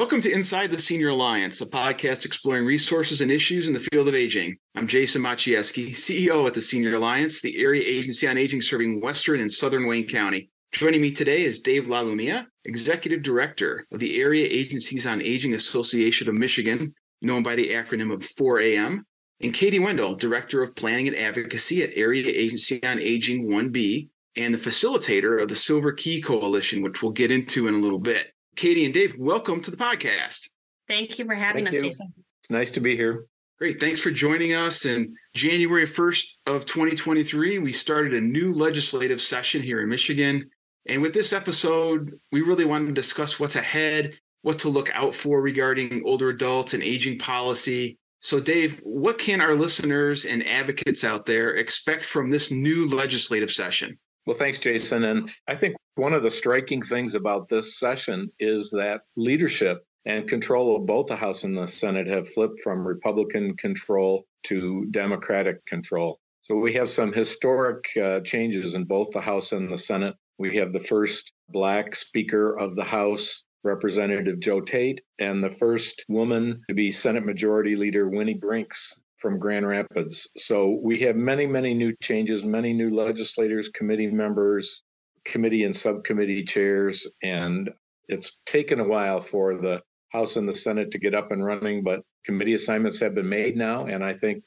Welcome to Inside the Senior Alliance, a podcast exploring resources and issues in the field of aging. I'm Jason Maciejewski, CEO at the Senior Alliance, the Area Agency on Aging serving Western and Southern Wayne County. Joining me today is Dave LaLumia, Executive Director of the Area Agencies on Aging Association of Michigan, known by the acronym of 4AM, and Katie Wendel, Director of Planning and Advocacy at Area Agency on Aging 1B, and the facilitator of the Silver Key Coalition, which we'll get into in a little bit. Katie and Dave, welcome to the podcast. Thank you for having us, Jason. It's nice to be here. Great. Thanks for joining us. And January 1st of 2023, we started a new legislative session here in Michigan. And with this episode, we really wanted to discuss what's ahead, what to look out for regarding older adults and aging policy. So, Dave, what can our listeners and advocates out there expect from this new legislative session? Well, thanks, Jason. And I think one of the striking things about this session is that leadership and control of both the House and the Senate have flipped from Republican control to Democratic control. So we have some historic changes in both the House and the Senate. We have the first Black Speaker of the House, Representative Joe Tate, and the first woman to be Senate Majority Leader, Winnie Brinks, from Grand Rapids. So we have many, many new changes, many new legislators, committee members, committee and subcommittee chairs, and it's taken a while for the House and the Senate to get up and running, but committee assignments have been made now, and I think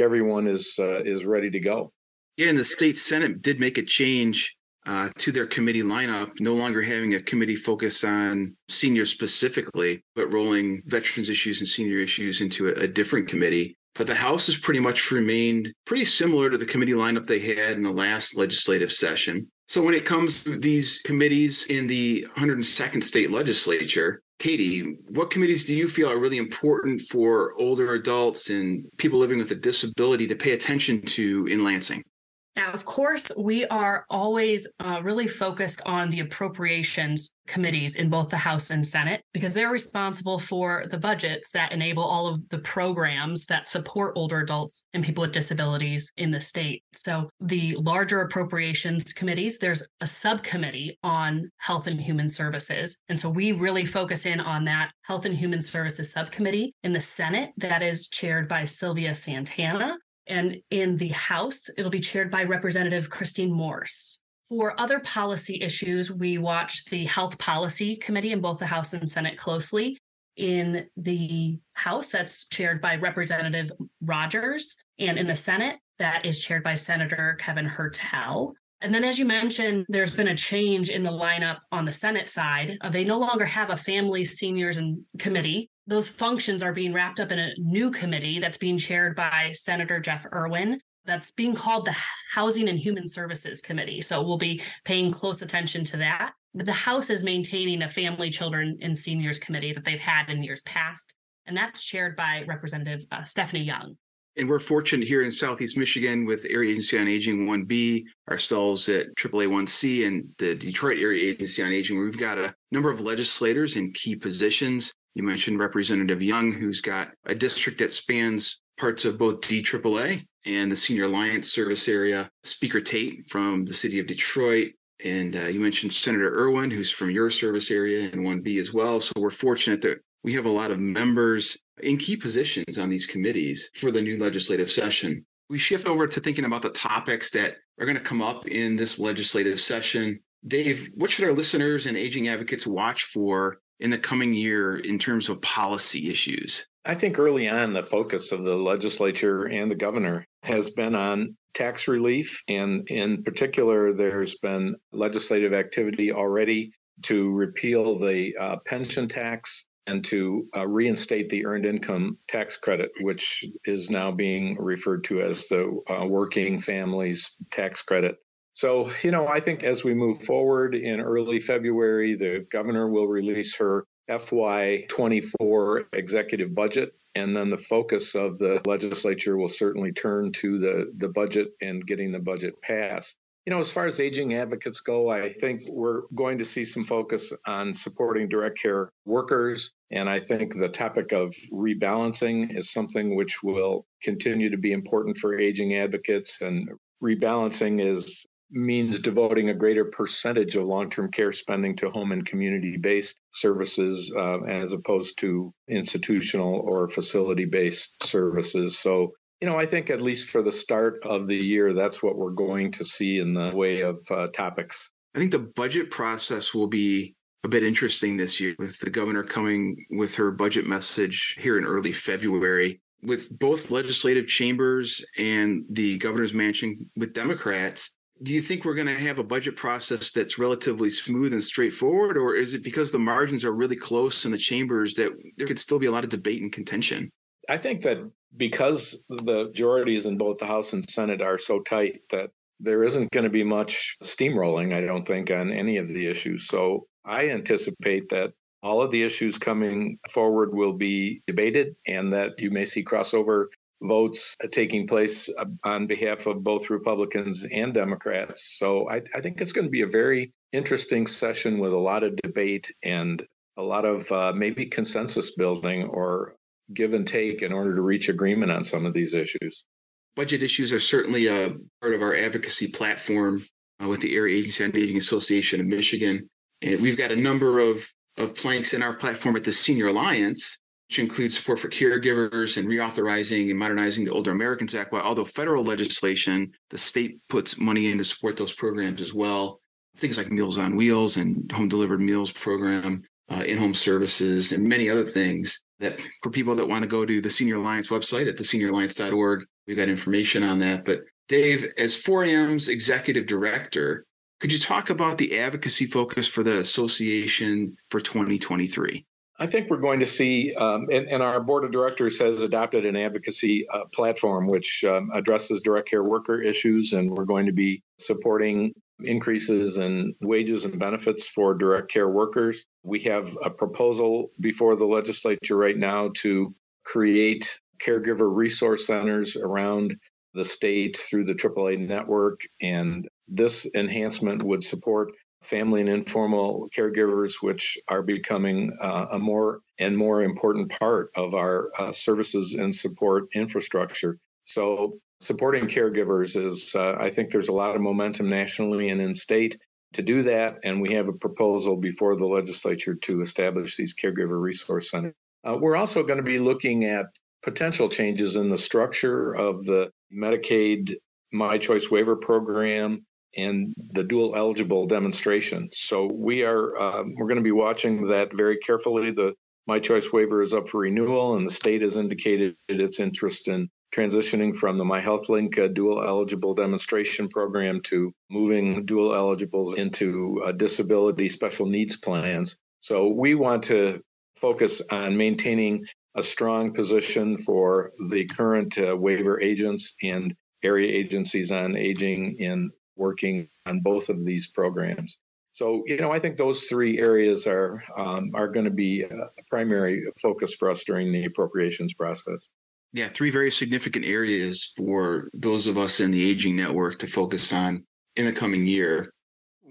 everyone is ready to go. Yeah, and the state Senate did make a change to their committee lineup, no longer having a committee focus on seniors specifically, but rolling veterans issues and senior issues into a different committee. But the House has pretty much remained pretty similar to the committee lineup they had in the last legislative session. So when it comes to these committees in the 102nd state legislature, Katie, what committees do you feel are really important for older adults and people living with a disability to pay attention to in Lansing? Now, of course, we are always really focused on the appropriations committees in both the House and Senate, because they're responsible for the budgets that enable all of the programs that support older adults and people with disabilities in the state. So the larger appropriations committees, there's a subcommittee on Health and Human Services. And so we really focus in on that Health and Human Services subcommittee in the Senate that is chaired by Sylvia Santana. And in the House, it'll be chaired by Representative Christine Morse. For other policy issues, we watch the Health Policy Committee in both the House and Senate closely. In the House, that's chaired by Representative Rogers. And in the Senate, that is chaired by Senator Kevin Hertel. And then, as you mentioned, there's been a change in the lineup on the Senate side. They no longer have a family, seniors, and committee. Those functions are being wrapped up in a new committee that's being chaired by Senator Jeff Irwin that's being called the Housing and Human Services Committee. So we'll be paying close attention to that. But the House is maintaining a Family, Children, and Seniors Committee that they've had in years past, and that's chaired by Representative Stephanie Young. And we're fortunate here in Southeast Michigan with Area Agency on Aging 1B, ourselves at AAA1C and the Detroit Area Agency on Aging, where we've got a number of legislators in key positions. You mentioned Representative Young, who's got a district that spans parts of both DAAA and the Senior Alliance service area, Speaker Tate from the city of Detroit. And you mentioned Senator Irwin, who's from your service area and 1B as well. So we're fortunate that we have a lot of members in key positions on these committees for the new legislative session. We shift over to thinking about the topics that are going to come up in this legislative session. Dave, what should our listeners and aging advocates watch for in the coming year in terms of policy issues? I think early on, the focus of the legislature and the governor has been on tax relief. And in particular, there's been legislative activity already to repeal the pension tax and to reinstate the earned income tax credit, which is now being referred to as the working families tax credit. So, you know, I think as we move forward in early February, the governor will release her FY24 executive budget, and then the focus of the legislature will certainly turn to the budget and getting the budget passed. You know, as far as aging advocates go, I think we're going to see some focus on supporting direct care workers. And I think the topic of rebalancing is something which will continue to be important for aging advocates. And rebalancing is means devoting a greater percentage of long-term care spending to home and community-based services as opposed to institutional or facility-based services. So, you know, I think at least for the start of the year, that's what we're going to see in the way of topics. I think the budget process will be a bit interesting this year, with the governor coming with her budget message here in early February, with both legislative chambers and the governor's mansion with Democrats. Do you think we're going to have a budget process that's relatively smooth and straightforward, or is it because the margins are really close in the chambers that there could still be a lot of debate and contention? I think that because the majorities in both the House and Senate are so tight that there isn't going to be much steamrolling, I don't think, on any of the issues. So I anticipate that all of the issues coming forward will be debated and that you may see crossover votes taking place on behalf of both Republicans and Democrats. So I think it's going to be a very interesting session with a lot of debate and a lot of maybe consensus building or give and take in order to reach agreement on some of these issues. Budget issues are certainly a part of our advocacy platform with the Area Agencies on Aging Association of Michigan. And we've got a number of planks in our platform at the Senior Alliance, which includes support for caregivers and reauthorizing and modernizing the Older Americans Act. While although federal legislation, the state puts money in to support those programs as well. Things like Meals on Wheels and Home Delivered Meals Program, in-home services, and many other things that for people that want to go to the Senior Alliance website at thesenioralliance.org, we've got information on that. But Dave, as 4AM's executive director, could you talk about the advocacy focus for the association for 2023? I think we're going to see, and our board of directors has adopted an advocacy platform which addresses direct care worker issues, and we're going to be supporting increases in wages and benefits for direct care workers. We have a proposal before the legislature right now to create caregiver resource centers around the state through the AAA network, and this enhancement would support family and informal caregivers, which are becoming a more and more important part of our services and support infrastructure. So supporting caregivers is, I think there's a lot of momentum nationally and in state to do that. And we have a proposal before the legislature to establish these caregiver resource centers. We're also going to be looking at potential changes in the structure of the Medicaid My Choice Waiver Program and the dual eligible demonstration. So we're going to be watching that very carefully. The My Choice Waiver is up for renewal, and the state has indicated its interest in transitioning from the My Health Link dual eligible demonstration program to moving dual eligibles into disability special needs plans. So we want to focus on maintaining a strong position for the current waiver agents and Area Agencies on Aging in working on both of these programs. So, you know, I think those three areas are going to be a primary focus for us during the appropriations process. Yeah, three very significant areas for those of us in the aging network to focus on in the coming year.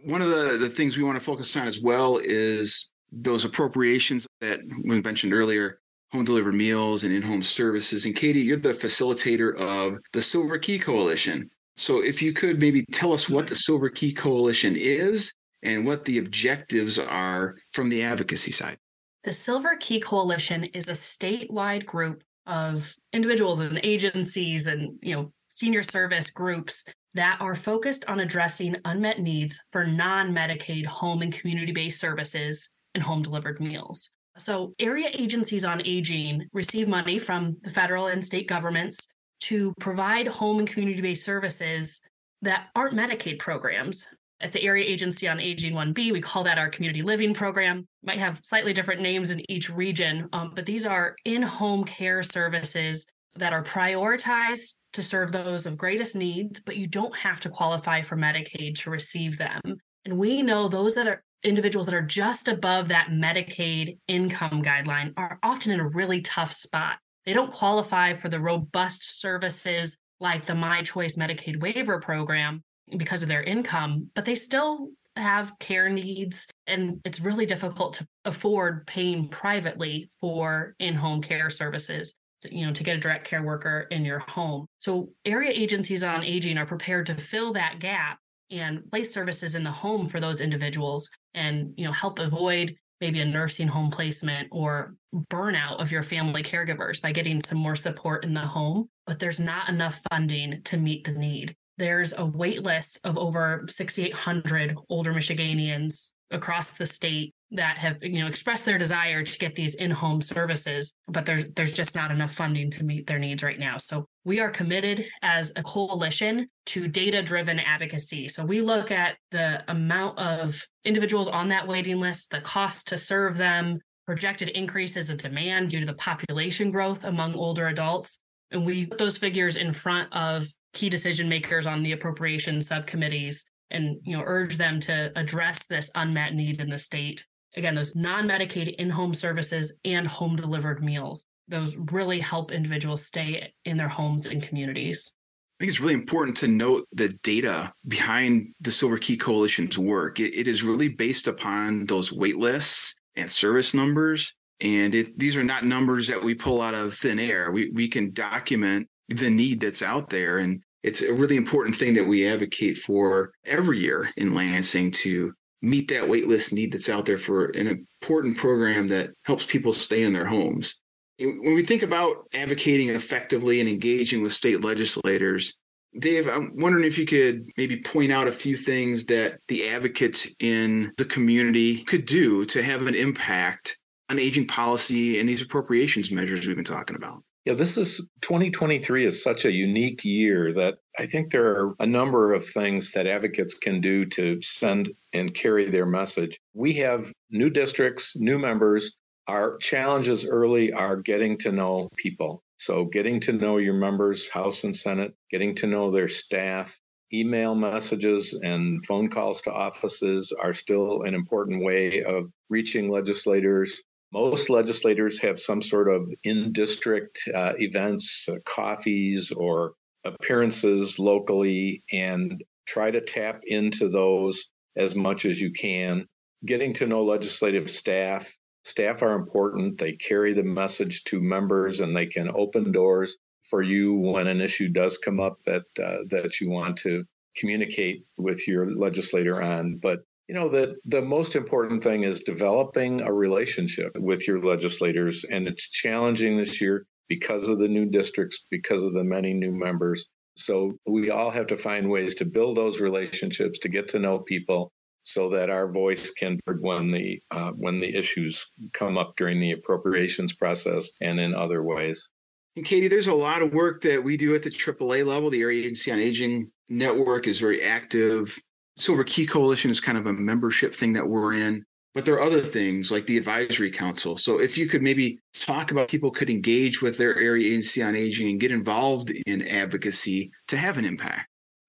One of the things we want to focus on as well is those appropriations that we mentioned earlier, home delivered meals and in-home services. And Katie, you're the facilitator of the Silver Key Coalition. So if you could maybe tell us what the Silver Key Coalition is and what the objectives are from the advocacy side. The Silver Key Coalition is a statewide group of individuals and agencies and, you know, senior service groups that are focused on addressing unmet needs for non-Medicaid home and community-based services and home-delivered meals. So Area Agencies on Aging receive money from the federal and state governments to provide home and community-based services that aren't Medicaid programs. At the Area Agency on Aging 1B, we call that our community living program. Might have slightly different names in each region, but these are in-home care services that are prioritized to serve those of greatest need, but you don't have to qualify for Medicaid to receive them. And we know those that are individuals that are just above that Medicaid income guideline are often in a really tough spot. They don't qualify for the robust services like the My Choice Medicaid Waiver Program because of their income, but they still have care needs, and it's really difficult to afford paying privately for in-home care services, you know, to get a direct care worker in your home. So Area Agencies on Aging are prepared to fill that gap and place services in the home for those individuals and, you know, help avoid maybe a nursing home placement or burnout of your family caregivers by getting some more support in the home. But there's not enough funding to meet the need. There's a wait list of over 6,800 older Michiganians across the state that have, you know, expressed their desire to get these in-home services, but there's just not enough funding to meet their needs right now. So we are committed as a coalition to data-driven advocacy. So we look at the amount of individuals on that waiting list, the cost to serve them, projected increases in demand due to the population growth among older adults. And we put those figures in front of key decision makers on the appropriation subcommittees and, you know, urge them to address this unmet need in the state. Again, those non-Medicaid in-home services and home-delivered meals, those really help individuals stay in their homes and communities. I think it's really important to note the data behind the Silver Key Coalition's work. It is really based upon those wait lists and service numbers. And these are not numbers that we pull out of thin air. We can document the need that's out there. And it's a really important thing that we advocate for every year in Lansing to meet that waitlist need that's out there for an important program that helps people stay in their homes. When we think about advocating effectively and engaging with state legislators, Dave, I'm wondering if you could maybe point out a few things that the advocates in the community could do to have an impact on aging policy and these appropriations measures we've been talking about. Yeah, 2023 is such a unique year that I think there are a number of things that advocates can do to send and carry their message. We have new districts, new members. Our challenges early are getting to know people. So getting to know your members, House and Senate, getting to know their staff, email messages and phone calls to offices are still an important way of reaching legislators. Most legislators have some sort of in-district events, coffees, or appearances locally, and try to tap into those as much as you can. Getting to know legislative staff. Staff are important. They carry the message to members, and they can open doors for you when an issue does come up that you want to communicate with your legislator on. But you know, the most important thing is developing a relationship with your legislators, and it's challenging this year because of the new districts, because of the many new members. So we all have to find ways to build those relationships, to get to know people so that our voice can be heard when the issues come up during the appropriations process and in other ways. And Katie, there's a lot of work that we do at the AAA level. The Area Agency on Aging Network is very active. Silver Key Coalition is kind of a membership thing that we're in, but there are other things like the Advisory Council. So if you could maybe talk about people could engage with their Area Agency on Aging and get involved in advocacy to have an impact.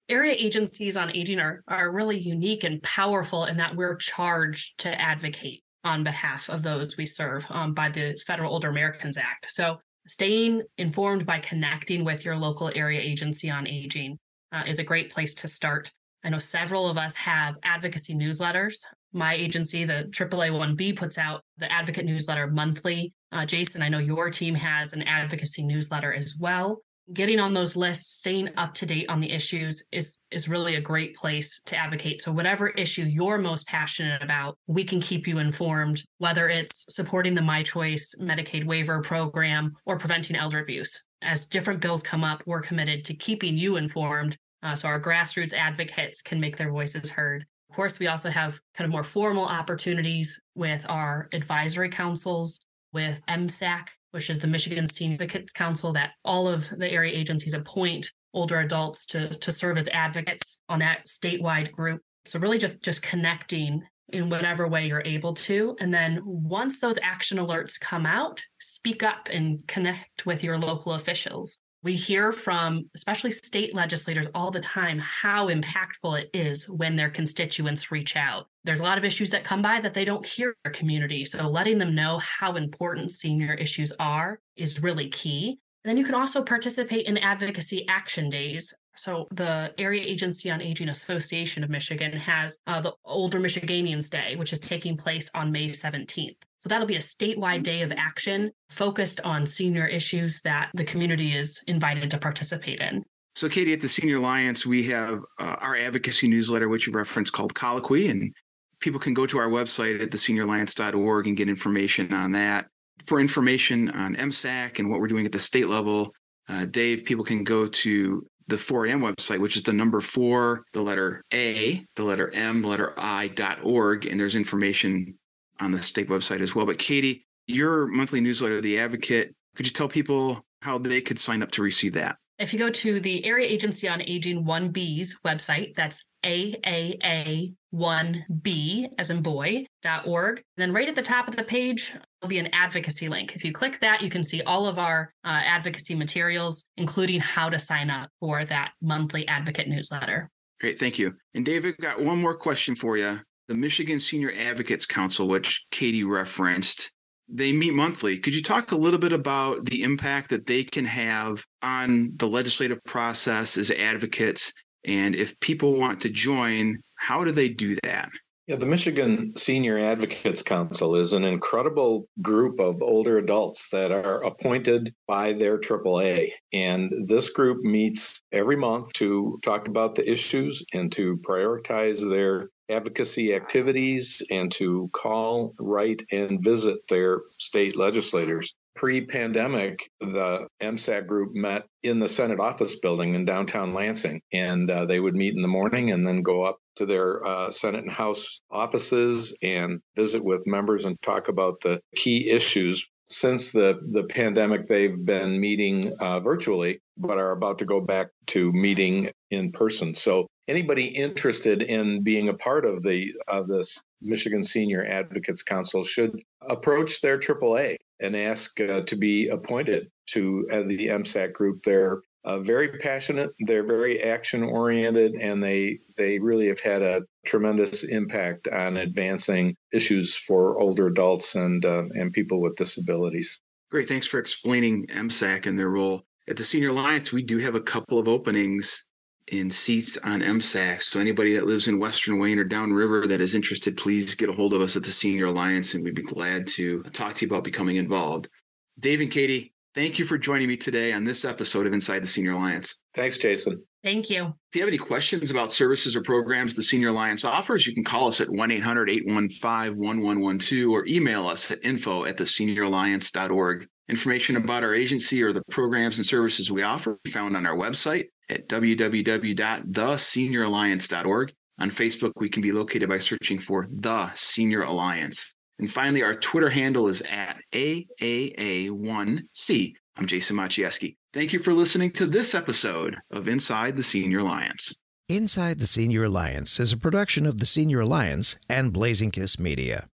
Area Agencies on Aging are really unique and powerful in that we're charged to advocate on behalf of those we serve by the Federal Older Americans Act. So staying informed by connecting with your local Area Agency on Aging is a great place to start. I know several of us have advocacy newsletters. My agency, the AAA1B, puts out the advocate newsletter monthly. Jason, I know your team has an advocacy newsletter as well. Getting on those lists, staying up to date on the issues is really a great place to advocate. So whatever issue you're most passionate about, we can keep you informed, whether it's supporting the My Choice Medicaid waiver program or preventing elder abuse. As different bills come up, we're committed to keeping you informed. So our grassroots advocates can make their voices heard. Of course, we also have kind of more formal opportunities with our advisory councils, with MSAC, which is the Michigan Senior Advocates Council that all of the area agencies appoint older adults to serve as advocates on that statewide group. So really just connecting in whatever way you're able to. And then once those action alerts come out, speak up and connect with your local officials. We hear from especially state legislators all the time how impactful it is when their constituents reach out. There's a lot of issues that come by that they don't hear in their community. So letting them know how important senior issues are is really key. And then you can also participate in advocacy action days. So the Area Agency on Aging Association of Michigan has the Older Michiganians Day, which is taking place on May 17th. So that'll be a statewide day of action focused on senior issues that the community is invited to participate in. So, Katie, at the Senior Alliance, we have our advocacy newsletter, which you referenced, called Colloquy, and people can go to our website at thesenioralliance.org and get information on that. For information on MSAC and what we're doing at the state level, Dave, people can go to the 4AM website, which is the number 4, the letter A, the letter M, the letter I.org, and there's information on the state website as well. But Katie, your monthly newsletter, The Advocate, could you tell people how they could sign up to receive that? If you go to the Area Agency on Aging 1B's website, that's AAA1B as in boy.org. Then right at the top of the page, there'll be an advocacy link. If you click that, you can see all of our advocacy materials, including how to sign up for that monthly advocate newsletter. Great, thank you. And David, got one more question for you. The Michigan Senior Advocates Council, which Katie referenced, they meet monthly. Could you talk a little bit about the impact that they can have on the legislative process as advocates? And if people want to join, how do they do that? Yeah, the Michigan Senior Advocates Council is an incredible group of older adults that are appointed by their AAA. And this group meets every month to talk about the issues and to prioritize their advocacy activities and to call, write, and visit their state legislators. Pre-pandemic, the MSAC group met in the Senate office building in downtown Lansing, and they would meet in the morning and then go up to their Senate and House offices and visit with members and talk about the key issues. Since the pandemic, they've been meeting virtually, but are about to go back to meeting in person. So anybody interested in being a part of this Michigan Senior Advocates Council should approach their AAA and ask to be appointed to the MSAC group. They're very passionate, they're very action-oriented, and they really have had a tremendous impact on advancing issues for older adults and people with disabilities. Great, thanks for explaining MSAC and their role. At the Senior Alliance, we do have a couple of openings in seats on MSAC. So anybody that lives in Western Wayne or downriver that is interested, please get a hold of us at the Senior Alliance, and we'd be glad to talk to you about becoming involved. Dave and Katie, thank you for joining me today on this episode of Inside the Senior Alliance. Thanks, Jason. Thank you. If you have any questions about services or programs the Senior Alliance offers, you can call us at 1-800-815-1112 or email us at info@thesenioralliance.org. Information about our agency or the programs and services we offer is found on our website at www.thesenioralliance.org. On Facebook, we can be located by searching for The Senior Alliance. And finally, our Twitter handle is at AAA1C. I'm Jason Maciejewski. Thank you for listening to this episode of Inside the Senior Alliance. Inside the Senior Alliance is a production of the Senior Alliance and Blazing Kiss Media.